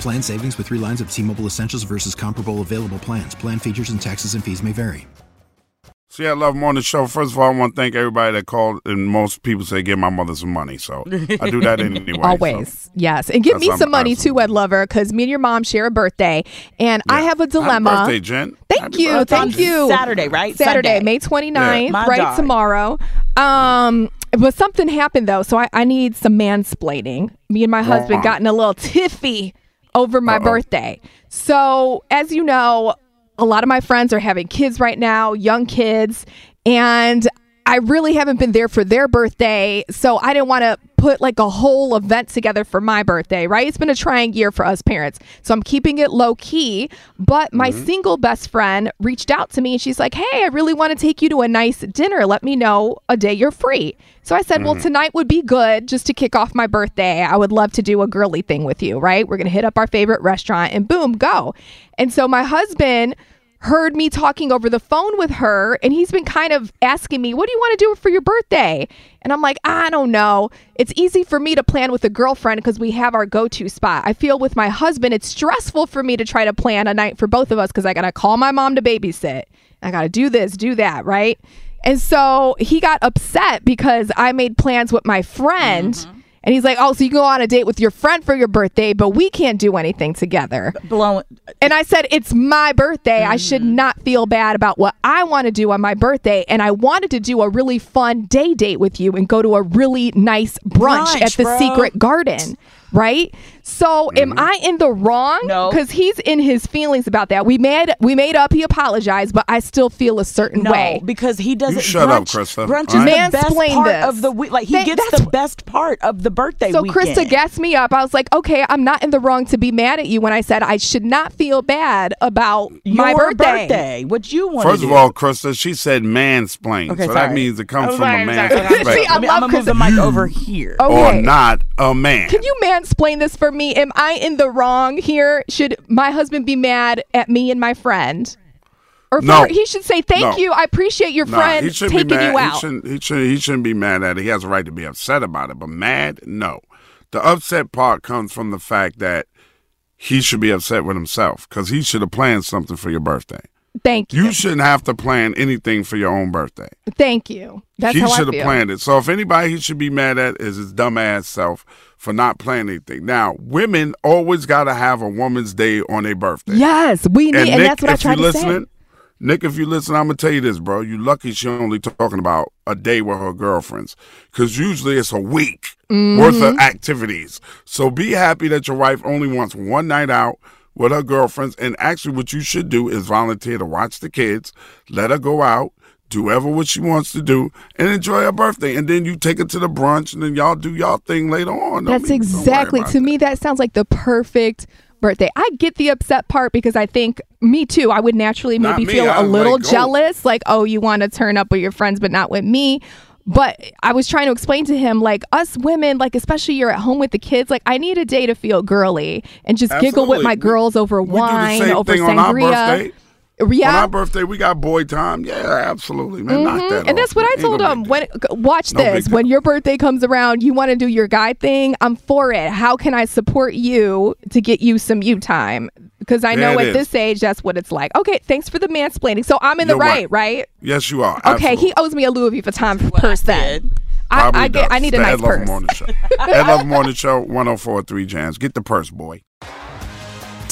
Plan savings with 3 lines of T-Mobile Essentials versus comparable available plans. Plan features and taxes and fees may vary. See, I love morning show. First of all, I want to thank everybody that called, and most people say, give my mother some money. So I do that anyway. Always. So. Yes. And give me some money too, Ed Lover, because me and your mom share a birthday. And yeah. I have a dilemma. Happy birthday, Jen. Thank you. Thank you. Saturday, right? Saturday, Sunday. May 29th, yeah. Right, tomorrow. But something happened, though, so I need some mansplaining. Me and my husband got in a little tiffy over my birthday. So, as you know, a lot of my friends are having kids right now, young kids, and I really haven't been there for their birthday, so I didn't want to put like a whole event together for my birthday, right? It's been a trying year for us parents, so I'm keeping it low key, but my single best friend reached out to me, and she's like, hey, I really want to take you to a nice dinner. Let me know a day you're free. So I said, well, tonight would be good just to kick off my birthday. I would love to do a girly thing with you, right? We're going to hit up our favorite restaurant and boom, go. And so my husband heard me talking over the phone with her, and he's been kind of asking me, what do you want to do for your birthday? And I'm like, I don't know. It's easy for me to plan with a girlfriend because we have our go-to spot. I feel with my husband, it's stressful for me to try to plan a night for both of us because I got to call my mom to babysit. I got to do this, do that, right? And so he got upset because I made plans with my friend. And he's like, oh, so you can go on a date with your friend for your birthday, but we can't do anything together. And I said, it's my birthday. I should not feel bad about what I want to do on my birthday. And I wanted to do a really fun day date with you and go to a really nice brunch at the Secret Garden, right? So am I in the wrong? No. Because he's in his feelings about that. We made up. He apologized, but I still feel a certain way. No, because he doesn't. You shut up, Krista. Brunch is the best part of the week. Like, he gets the best part of the birthday weekend. So Krista gassed me up. I was like, okay, I'm not in the wrong to be mad at you when I said I should not feel bad about my birthday. What you want to do. First of all, Krista, she said mansplain. Okay, so that means it comes from a man's perspective. I'm going to move the mic over here. Okay. Or not a man. Can you mansplain this for me? Am I in the wrong here? Should my husband be mad at me and my friend? Or he should say, thank you, I appreciate your friend taking you out. He shouldn't be mad at it. He has a right to be upset about it, but mad, no. The upset part comes from the fact that he should be upset with himself because he should have planned something for your birthday. Thank you. You shouldn't have to plan anything for your own birthday. Thank you. That's how I feel. He should have planned it. So if anybody he should be mad at is his dumbass self for not planning anything. Now, women always got to have a woman's day on their birthday. Yes, we need, and that's what I tried to say. Nick, if you listen, I'm going to tell you this, bro. You lucky she only talking about a day with her girlfriends, because usually it's a week worth of activities. So be happy that your wife only wants one night out with her girlfriends. And actually what you should do is volunteer to watch the kids, let her go out, do what she wants to do, and enjoy her birthday. And then you take her to the brunch, and then y'all do y'all thing later on. That's exactly, to me, that sounds like the perfect birthday. I get the upset part because I think, me too, I would naturally maybe feel a little jealous. Like, oh, you want to turn up with your friends, but not with me. But I was trying to explain to him, like, us women, like, especially you're at home with the kids, like, I need a day to feel girly and just giggle with my girls over wine, over sangria. On our birthday. Yeah. On our birthday, we got boy time. Yeah, absolutely, man. Knock that off. And that's what I told him. Watch this. When your birthday comes around, you want to do your guy thing? I'm for it. How can I support you to get you some you time? Because I know at this age, that's what it's like. Okay, thanks for the mansplaining. So I'm in the right? Yes, you are. Okay, absolutely. He owes me a Louis Vuitton purse then. I need a nice purse. Ed Lover Morning Show, 104.3 Jams. Get the purse, boy.